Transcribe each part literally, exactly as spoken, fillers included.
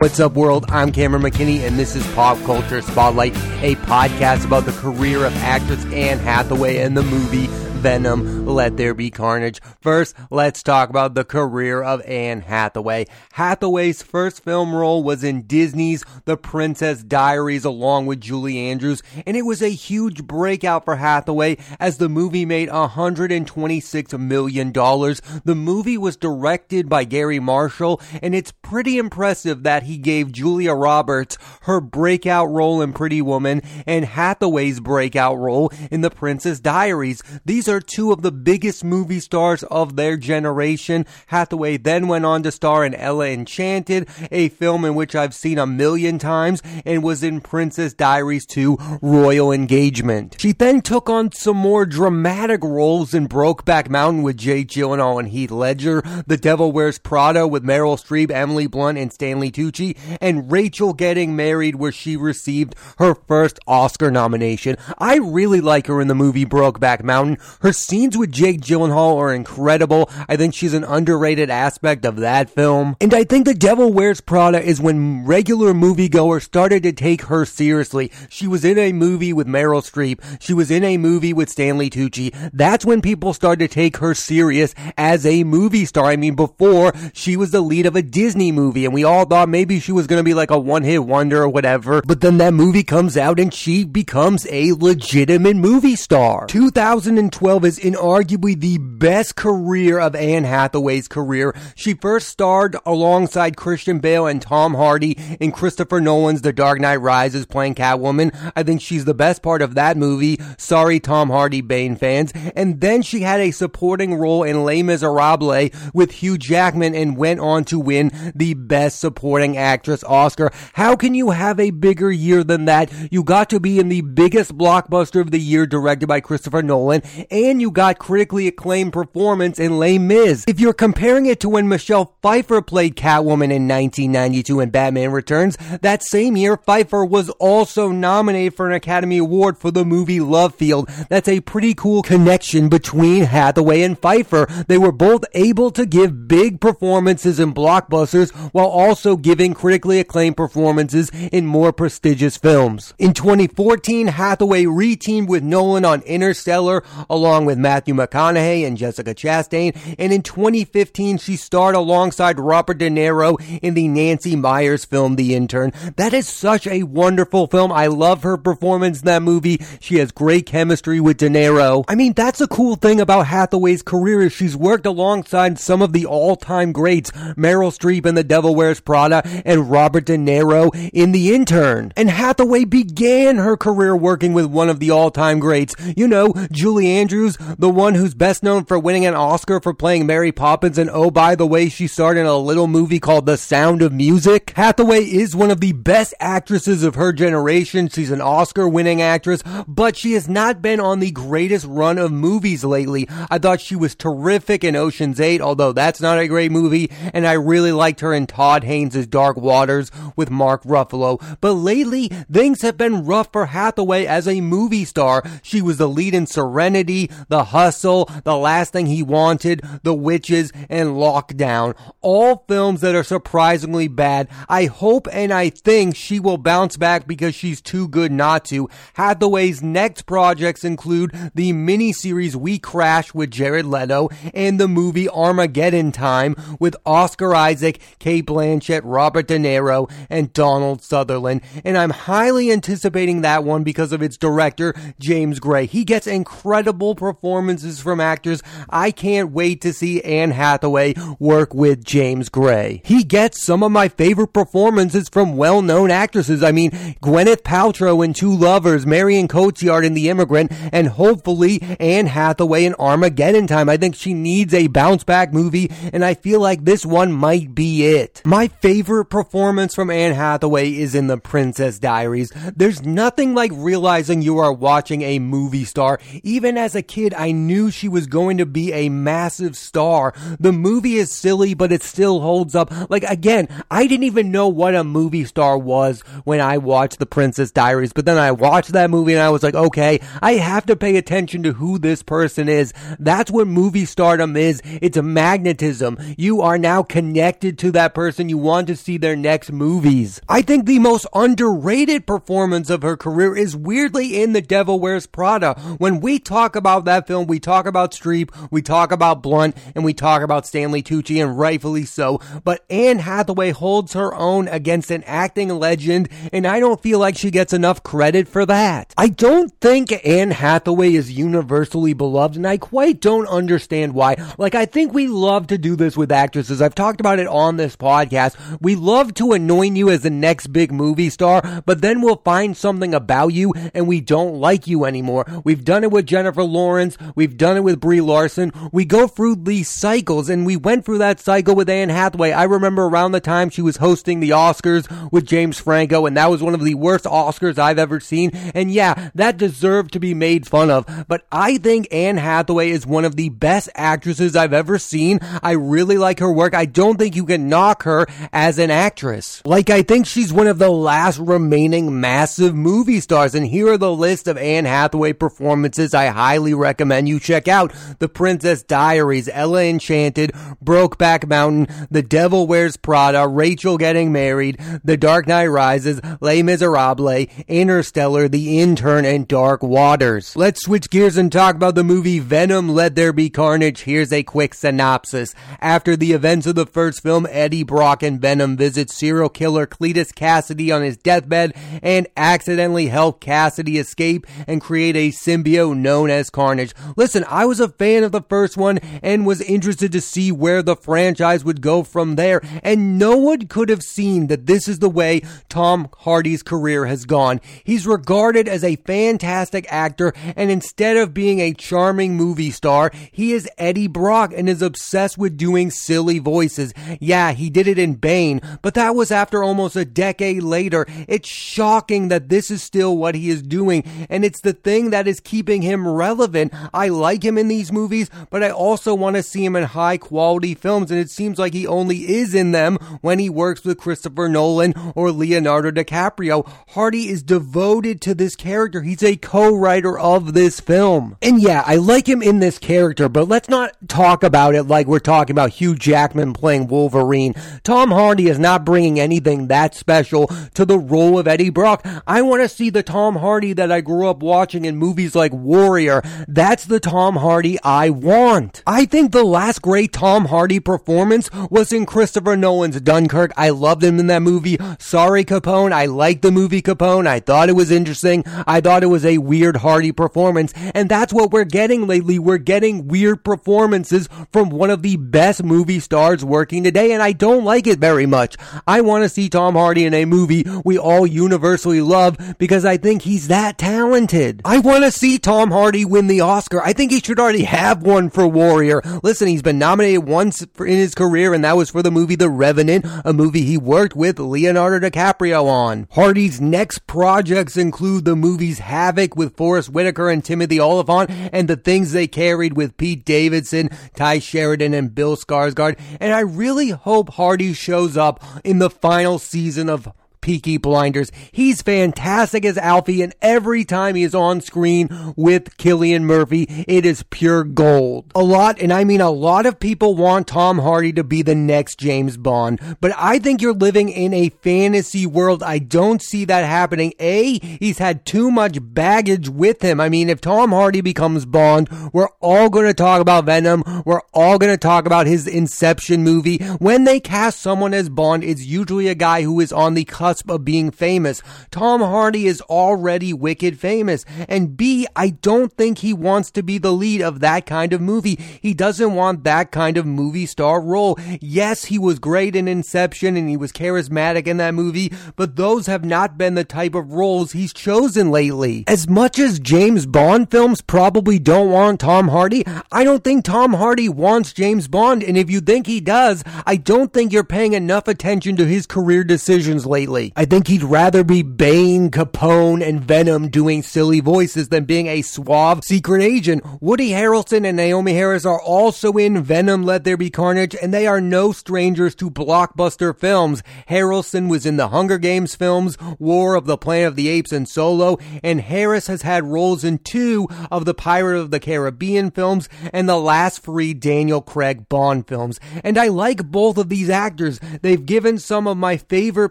What's up, world? I'm Cameron McKinney, and this is Pop Culture Spotlight, a podcast about the career of actress Anne Hathaway and the movie Venom, Let There Be Carnage. First, let's talk about the career of Anne Hathaway. Hathaway's first film role was in Disney's The Princess Diaries along with Julie Andrews, and it was a huge breakout for Hathaway as the movie made one hundred twenty-six million dollars. The movie was directed by Gary Marshall, and it's pretty impressive that he gave Julia Roberts her breakout role in Pretty Woman and Hathaway's breakout role in The Princess Diaries. These are two of the biggest movie stars of their generation. Hathaway then went on to star in Ella Enchanted, a film in which I've seen a million times, and was in Princess Diaries two, Royal Engagement. She then took on some more dramatic roles in Brokeback Mountain with Jake Gyllenhaal and Heath Ledger, The Devil Wears Prada with Meryl Streep, Emily Blunt, and Stanley Tucci, and Rachel Getting Married, where she received her first Oscar nomination. I really like her in the movie Brokeback Mountain. Her scenes with Jake Gyllenhaal are incredible. I think she's an underrated aspect of that film. And I think The Devil Wears Prada is when regular moviegoers started to take her seriously. She was in a movie with Meryl Streep. She was in a movie with Stanley Tucci. That's when people started to take her serious as a movie star. I mean, before, she was the lead of a Disney movie, and we all thought maybe she was going to be like a one-hit wonder or whatever. But then that movie comes out, and she becomes a legitimate movie star. two thousand twelve is inarguably the best career of Anne Hathaway's career. She first starred alongside Christian Bale and Tom Hardy in Christopher Nolan's The Dark Knight Rises playing Catwoman. I think she's the best part of that movie. Sorry, Tom Hardy Bane fans. And then she had a supporting role in Les Misérables with Hugh Jackman and went on to win the Best Supporting Actress Oscar. How can you have a bigger year than that? You got to be in the biggest blockbuster of the year directed by Christopher Nolan, and you got critically acclaimed performance in Les Mis. If you're comparing it to when Michelle Pfeiffer played Catwoman in nineteen ninety-two and Batman Returns, that same year Pfeiffer was also nominated for an Academy Award for the movie Love Field. That's a pretty cool connection between Hathaway and Pfeiffer. They were both able to give big performances in blockbusters while also giving critically acclaimed performances in more prestigious films. In twenty fourteen, Hathaway re-teamed with Nolan on Interstellar along with Matthew McConaughey and Jessica Chastain, and in twenty fifteen she starred alongside Robert De Niro in the Nancy Meyers film The Intern. That is such a wonderful film. I love her performance in that movie. She has great chemistry with De Niro. I mean, that's a cool thing about Hathaway's career is she's worked alongside some of the all-time greats, Meryl Streep in The Devil Wears Prada and Robert De Niro in The Intern. And Hathaway began her career working with one of the all-time greats, you know, Julie Andrews, the one who's best known for winning an Oscar for playing Mary Poppins, and oh, by the way, she starred in a little movie called The Sound of Music. Hathaway is one of the best actresses of her generation. She's an Oscar-winning actress, but she has not been on the greatest run of movies lately. I thought she was terrific in Ocean's eight, although that's not a great movie, and I really liked her in Todd Haynes' Dark Waters with Mark Ruffalo. But lately, things have been rough for Hathaway as a movie star. She was the lead in Serenity, The Hustle, The Last Thing He Wanted, The Witches, and Lockdown. All films that are surprisingly bad. I hope and I think she will bounce back because she's too good not to. Hathaway's next projects include the miniseries We Crash with Jared Leto and the movie Armageddon Time with Oscar Isaac, Cate Blanchett, Robert De Niro, and Donald Sutherland. And I'm highly anticipating that one because of its director, James Gray. He gets incredible performances from actors. I can't wait to see Anne Hathaway work with James Gray. He gets some of my favorite performances from well-known actresses. I mean, Gwyneth Paltrow in Two Lovers, Marion Cotillard in The Immigrant, and hopefully Anne Hathaway in Armageddon Time. I think she needs a bounce-back movie, and I feel like this one might be it. My favorite performance from Anne Hathaway is in The Princess Diaries. There's nothing like realizing you are watching a movie star. Even as a a kid, I knew she was going to be a massive star. The movie is silly, but it still holds up. Like, again, I didn't even know what a movie star was when I watched The Princess Diaries, but then I watched that movie and I was like, okay, I have to pay attention to who this person is. That's what movie stardom is. It's a magnetism. You are now connected to that person. You want to see their next movies. I think the most underrated performance of her career is weirdly in The Devil Wears Prada. When we talk about that film, we talk about Streep, we talk about Blunt, and we talk about Stanley Tucci, and rightfully so. But Anne Hathaway holds her own against an acting legend, and I don't feel like she gets enough credit for that. I don't think Anne Hathaway is universally beloved, and I quite don't understand why. Like, I think we love to do this with actresses. I've talked about it on this podcast. We love to anoint you as the next big movie star, but then we'll find something about you and we don't like you anymore. We've done it with Jennifer Lawrence. We've done it with Brie Larson. We go through these cycles, and we went through that cycle with Anne Hathaway. I remember around the time she was hosting the Oscars with James Franco, and that was one of the worst Oscars I've ever seen. And yeah, that deserved to be made fun of. But I think Anne Hathaway is one of the best actresses I've ever seen. I really like her work. I don't think you can knock her as an actress. Like, I think she's one of the last remaining massive movie stars, and here are the list of Anne Hathaway performances I highly recommend you check out. The Princess Diaries, Ella Enchanted, Brokeback Mountain, The Devil Wears Prada, Rachel Getting Married, The Dark Knight Rises, Les Miserables, Interstellar, The Intern, and Dark Waters. Let's switch gears and talk about the movie Venom, Let There Be Carnage. Here's a quick synopsis. After the events of the first film, Eddie Brock and Venom visit serial killer Cletus Kasady on his deathbed and accidentally help Kasady escape and create a symbiote known as Carnage. Listen, I was a fan of the first one and was interested to see where the franchise would go from there, and no one could have seen that this is the way Tom Hardy's career has gone. He's regarded as a fantastic actor, and instead of being a charming movie star, he is Eddie Brock and is obsessed with doing silly voices. Yeah, he did it in Bane, but that was after almost a decade later. It's shocking that this is still what he is doing, and it's the thing that is keeping him relevant. I like him in these movies, but I also want to see him in high quality films, and it seems like he only is in them when he works with Christopher Nolan or Leonardo DiCaprio. Hardy is devoted to this character. He's a co-writer of this film. And yeah, I like him in this character, but let's not talk about it like we're talking about Hugh Jackman playing Wolverine. Tom Hardy is not bringing anything that special to the role of Eddie Brock. I want to see the Tom Hardy that I grew up watching in movies like Warrior. That's the Tom Hardy I want. I think the last great Tom Hardy performance was in Christopher Nolan's Dunkirk. I loved him in that movie. Sorry, Capone. I liked the movie Capone. I thought it was interesting. I thought it was a weird Hardy performance, and that's what we're getting lately. We're getting weird performances from one of the best movie stars working today, and I don't like it very much. I want to see Tom Hardy in a movie we all universally love because I think he's that talented. I want to see Tom Hardy win the Oscar. I think he should already have one for Warrior. Listen, he's been nominated once for, in his career, and that was for the movie The Revenant, a movie he worked with Leonardo DiCaprio on. Hardy's next projects include the movies Havoc with Forrest Whitaker and Timothy Olyphant, and The Things They Carried with Pete Davidson, Ty Sheridan, and Bill Skarsgård, and I really hope Hardy shows up in the final season of Peaky Blinders. He's fantastic as Alfie, and every time he is on screen with Cillian Murphy, it is pure gold. A lot, and I mean a lot of people want Tom Hardy to be the next James Bond, but I think you're living in a fantasy world. I don't see that happening. A, he's had too much baggage with him. I mean, if Tom Hardy becomes Bond, we're all going to talk about Venom. We're all going to talk about his Inception movie. When they cast someone as Bond, it's usually a guy who is on the cusp of being famous. Tom Hardy is already wicked famous, and B, I don't think he wants to be the lead of that kind of movie. He doesn't want that kind of movie star role. Yes, he was great in Inception and he was charismatic in that movie, but those have not been the type of roles he's chosen lately. As much as James Bond films probably don't want Tom Hardy, I don't think Tom Hardy wants James Bond, and if you think he does, I don't think you're paying enough attention to his career decisions lately. Exactly. I think he'd rather be Bane, Capone, and Venom doing silly voices than being a suave secret agent. Woody Harrelson and Naomi Harris are also in Venom, Let There Be Carnage, and they are no strangers to blockbuster films. Harrelson was in the Hunger Games films, War of the Planet of the Apes, and Solo, and Harris has had roles in two of the Pirate of the Caribbean films and the last three Daniel Craig Bond films. And I like both of these actors. They've given some of my favorite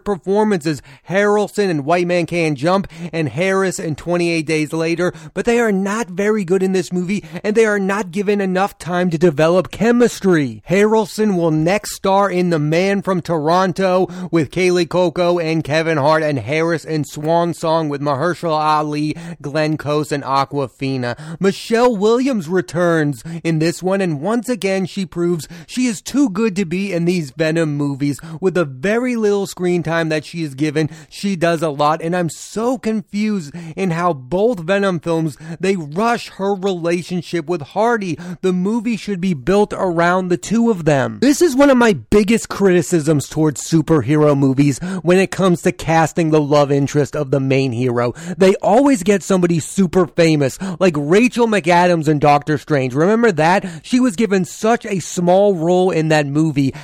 performances, Harrelson in White Man Can't Jump and Harris in twenty-eight days later, but they are not very good in this movie and they are not given enough time to develop chemistry. Harrelson will next star in The Man from Toronto with Kaley Coco and Kevin Hart, and Harris in Swan Song with Mahershala Ali, Glenn Close, and Awkwafina. Michelle Williams returns in this one, and once again she proves she is too good to be in these Venom movies. With the very little screen time that she is given, she does a lot, and I'm so confused in how both Venom films, they rush her relationship with Hardy. The movie should be built around the two of them. This is one of my biggest criticisms towards superhero movies when it comes to casting the love interest of the main hero. They always get somebody super famous, like Rachel McAdams in Doctor Strange. Remember that? She was given such a small role in that movie,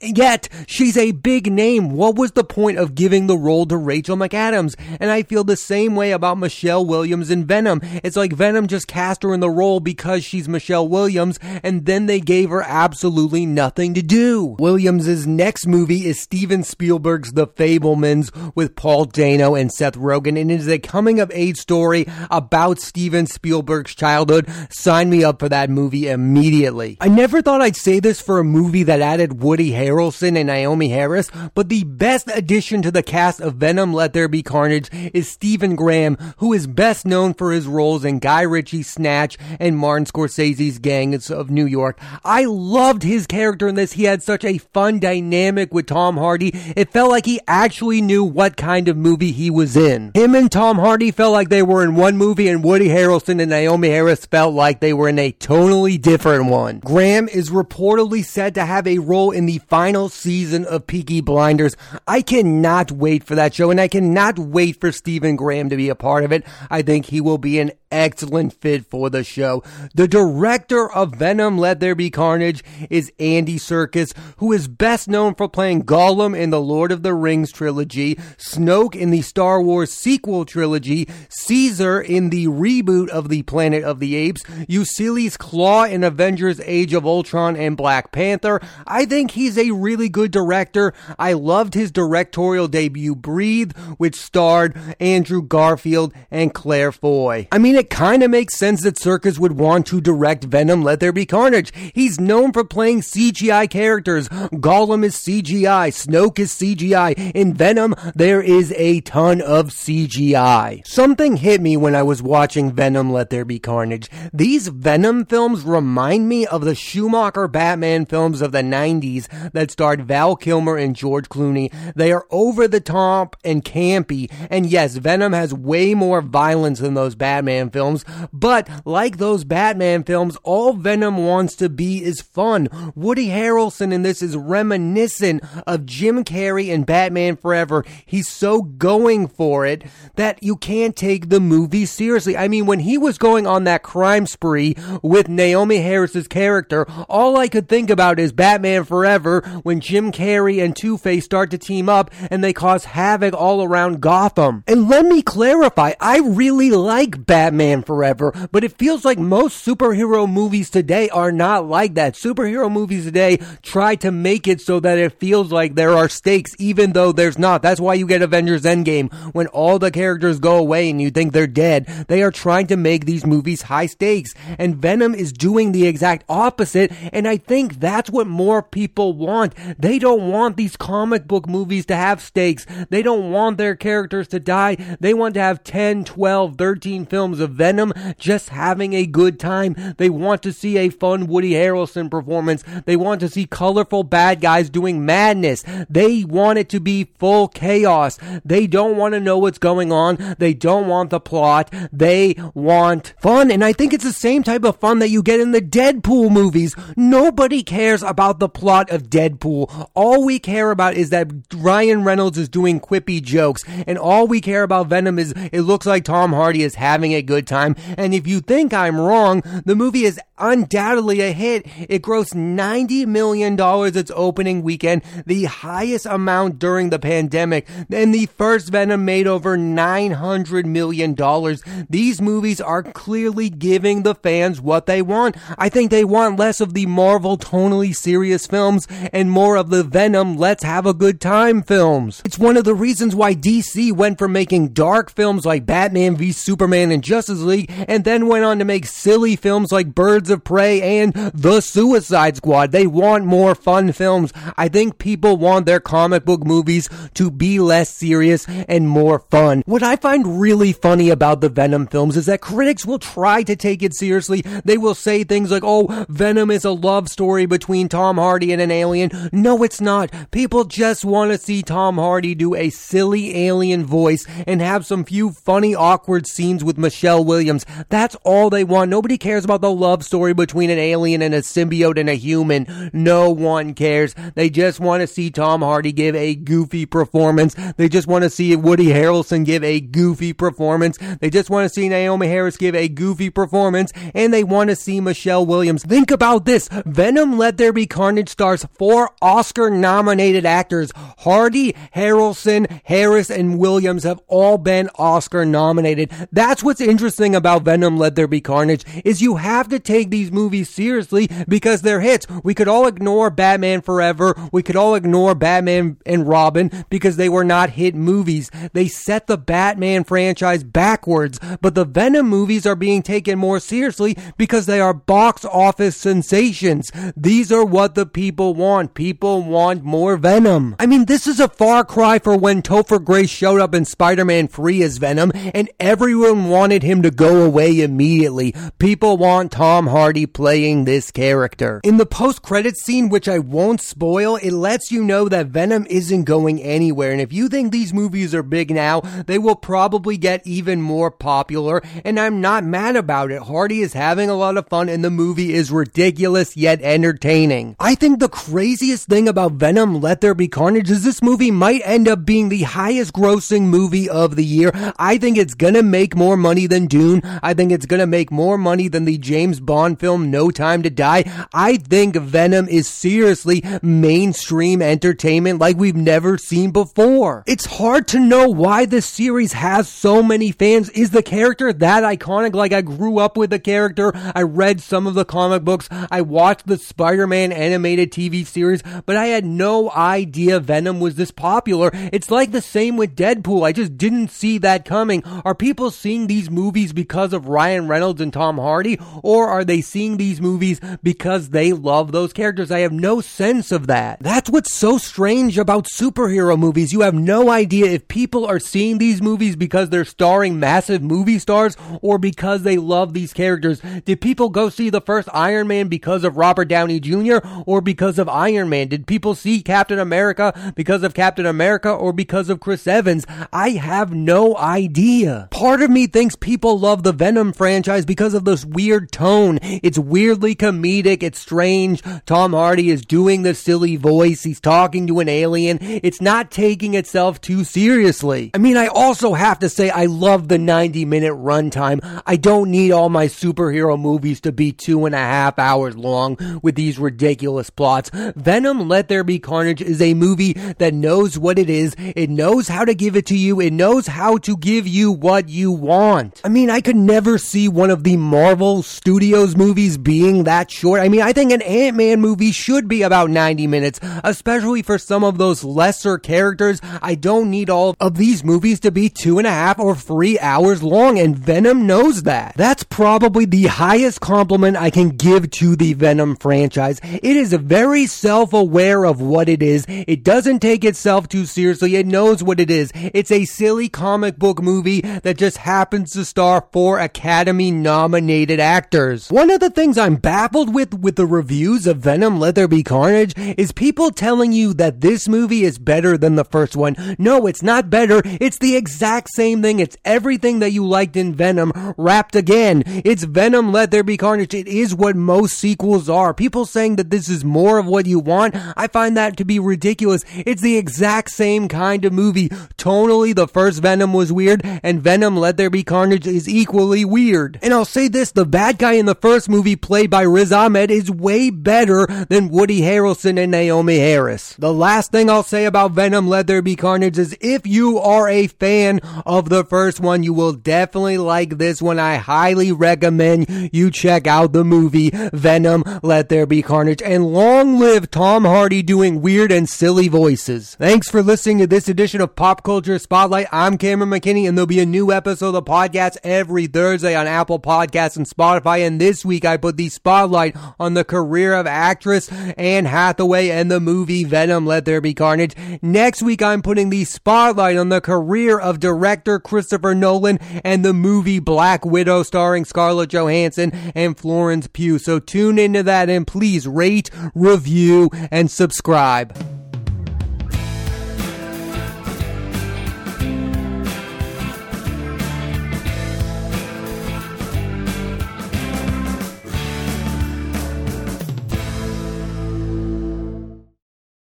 yet she's a big name. What was the point of giving the role to Rachel McAdams? And I feel the same way about Michelle Williams in Venom. It's like Venom just cast her in the role because she's Michelle Williams, and then they gave her absolutely nothing to do. Williams' next movie is Steven Spielberg's The Fabelmans with Paul Dano and Seth Rogen, and it is a coming-of-age story about Steven Spielberg's childhood. Sign me up for that movie immediately. I never thought I'd say this for a movie that added Woody Harrelson and Naomi Harris, but the best addition to the cast of Venom, Let There Be Carnage is Stephen Graham, who is best known for his roles in Guy Ritchie's Snatch and Martin Scorsese's Gangs of New York. I loved his character in this. He had such a fun dynamic with Tom Hardy. It felt like he actually knew what kind of movie he was in. Him and Tom Hardy felt like they were in one movie, and Woody Harrelson and Naomi Harris felt like they were in a totally different one. Graham is reportedly said to have a role in the final season of Peaky Blinders. I cannot wait for that show, and I cannot wait for Stephen Graham to be a part of it. I think he will be an excellent fit for the show. The director of Venom, Let There Be Carnage is Andy Serkis, who is best known for playing Gollum in the Lord of the Rings trilogy, Snoke in the Star Wars sequel trilogy, Caesar in the reboot of the Planet of the Apes, Ulysses Claw in Avengers Age of Ultron and Black Panther. I think he's a really good director. I loved his directorial debut, Breathe, which starred Andrew Garfield and Claire Foy. I mean, it It kind of makes sense that Serkis would want to direct Venom, Let There Be Carnage. He's known for playing C G I characters. Gollum is C G I. Snoke is C G I. In Venom, there is a ton of C G I. Something hit me when I was watching Venom, Let There Be Carnage. These Venom films remind me of the Schumacher Batman films of the nineties that starred Val Kilmer and George Clooney. They are over the top and campy. And yes, Venom has way more violence than those Batman films. films, but like those Batman films, all Venom wants to be is fun. Woody Harrelson in this is reminiscent of Jim Carrey in Batman Forever. He's so going for it that you can't take the movie seriously. I mean, when he was going on that crime spree with Naomi Harris's character, all I could think about is Batman Forever, when Jim Carrey and Two-Face start to team up and they cause havoc all around Gotham. And let me clarify, I really like Batman Forever, but it feels like most superhero movies today are not like that. Superhero movies today try to make it so that it feels like there are stakes, even though there's not. That's why you get Avengers Endgame, when all the characters go away and you think they're dead. They are trying to make these movies high stakes, and Venom is doing the exact opposite, and I think that's what more people want. They don't want these comic book movies to have stakes. They don't want their characters to die. They want to have ten, twelve, thirteen films of Venom just having a good time. They want to see a fun Woody Harrelson performance. They want to see colorful bad guys doing madness. They want it to be full chaos. They don't want to know what's going on. They don't want the plot. They want fun. And I think it's the same type of fun that you get in the Deadpool movies. Nobody cares about the plot of Deadpool. All we care about is that Ryan Reynolds Reynolds is doing quippy jokes, and all we care about Venom is it looks like Tom Hardy is having a good time. And if you think I'm wrong, the movie is undoubtedly a hit. It grossed ninety million dollars its opening weekend, the highest amount during the pandemic. And the first Venom made over nine hundred million dollars. These movies are clearly giving the fans what they want. I think they want less of the Marvel tonally serious films and more of the Venom let's have a good time films. It's one of the reasons why D C went from making dark films like Batman v Superman and Justice League and then went on to make silly films like Birds of Prey and The Suicide Squad. They want more fun films. I think people want their comic book movies to be less serious and more fun. What I find really funny about the Venom films is that critics will try to take it seriously. They will say things like, oh, Venom is a love story between Tom Hardy and an alien. No, it's not. People just want to see Tom Hardy do a silly alien voice and have some few funny, awkward scenes with Michelle Williams. That's all they want. Nobody cares about the love story between an alien and a symbiote and a human. No one cares. They just want to see Tom Hardy give a goofy performance. They just want to see Woody Harrelson give a goofy performance. They just want to see Naomi Harris give a goofy performance. And they want to see Michelle Williams. Think about this. Venom Let There Be Carnage stars four Oscar-nominated actors. Hardy, Harrelson, Harris, and Williams have all been Oscar-nominated. That's what's interesting about Venom Let There Be Carnage, is you have to take these movies seriously because they're hits. We could all ignore Batman Forever. We could all ignore Batman and Robin because they were not hit movies. They set the Batman franchise backwards, but the Venom movies are being taken more seriously because they are box office sensations. These are what the people want. People want more Venom. I mean, this is a far cry for when Topher Grace showed up in Spider-Man three as Venom and everyone wanted him to go away immediately. People want Tom Hardy playing this character. In the post-credits scene, which I won't spoil, it lets you know that Venom isn't going anywhere, and if you think these movies are big now, they will probably get even more popular, and I'm not mad about it. Hardy is having a lot of fun, and the movie is ridiculous yet entertaining. I think the craziest thing about Venom Let There Be Carnage is this movie might end up being the highest grossing movie of the year. I think it's gonna make more money than Dune. I think it's gonna make more money than the James Bond film No Time to Die. I think Venom is seriously mainstream entertainment like we've never seen before. It's hard to know why this series has so many fans. Is the character that iconic? Like, I grew up with the character, I read some of the comic books, I watched the Spider-Man animated T V series, but I had no idea Venom was this popular. It's like the same with Deadpool. I just didn't see that coming. Are people seeing these movies because of Ryan Reynolds and Tom Hardy, or are they seeing these movies because they love those characters? I have no sense of that. That's what's so strange about superhero movies. You have no idea if people are seeing these movies because they're starring massive movie stars or because they love these characters. Did people go see the first Iron Man because of Robert Downey Junior or because of Iron Man? Did people see Captain America because of Captain America or because of Chris Evans? I have no idea. Part of me thinks people love the Venom franchise because of this weird tone. It's weirdly comedic. It's strange. Tom Hardy is doing the silly voice. He's talking to an alien. It's not taking itself too seriously. I mean, I also have to say I love the ninety minute runtime. I don't need all my superhero movies to be two and a half hours long with these ridiculous plots. Venom Let There Be Carnage is a movie that knows what it is. It knows how to give it to you. It knows how to give you what you want. I mean, I could never see one of the Marvel Studios movies being that short. I mean, I think an Ant-Man movie should be about ninety minutes, especially for some of those lesser characters. I don't need all of these movies to be two and a half or three hours long, and Venom knows that. That's probably the highest compliment I can give to the Venom franchise. It is very self-aware of what it is. It doesn't take itself too seriously. It knows what it is. It's a silly comic book movie that just happens to star four Academy-nominated actors. One of the things I'm baffled with with the reviews of Venom Let There Be Carnage is people telling you that this movie is better than the first one. No, it's not better. It's the exact same thing. It's everything that you liked in Venom wrapped again. It's Venom Let There Be Carnage. It is what most sequels are. People saying that this is more of what you want, I find that to be ridiculous. It's the exact exact same kind of movie. Tonally, the first Venom was weird, and Venom Let There Be Carnage is equally weird. And I'll say this, the bad guy in the first movie played by Riz Ahmed is way better than Woody Harrelson and Naomi Harris. The last thing I'll say about Venom Let There Be Carnage is if you are a fan of the first one, you will definitely like this one. I highly recommend you check out the movie Venom Let There Be Carnage, and long live Tom Hardy doing weird and silly voices. Thanks for listening to this edition of Pop Culture Spotlight. I'm Cameron McKinney, and there'll be a new episode of the podcast every Thursday on Apple Podcasts and Spotify, and this week I put the spotlight on the career of actress Anne Hathaway and the movie Venom Let There Be Carnage. Next week I'm putting the spotlight on the career of director Christopher Nolan and the movie Black Widow starring Scarlett Johansson and Florence Pugh. So tune into that, and please rate, review, and subscribe.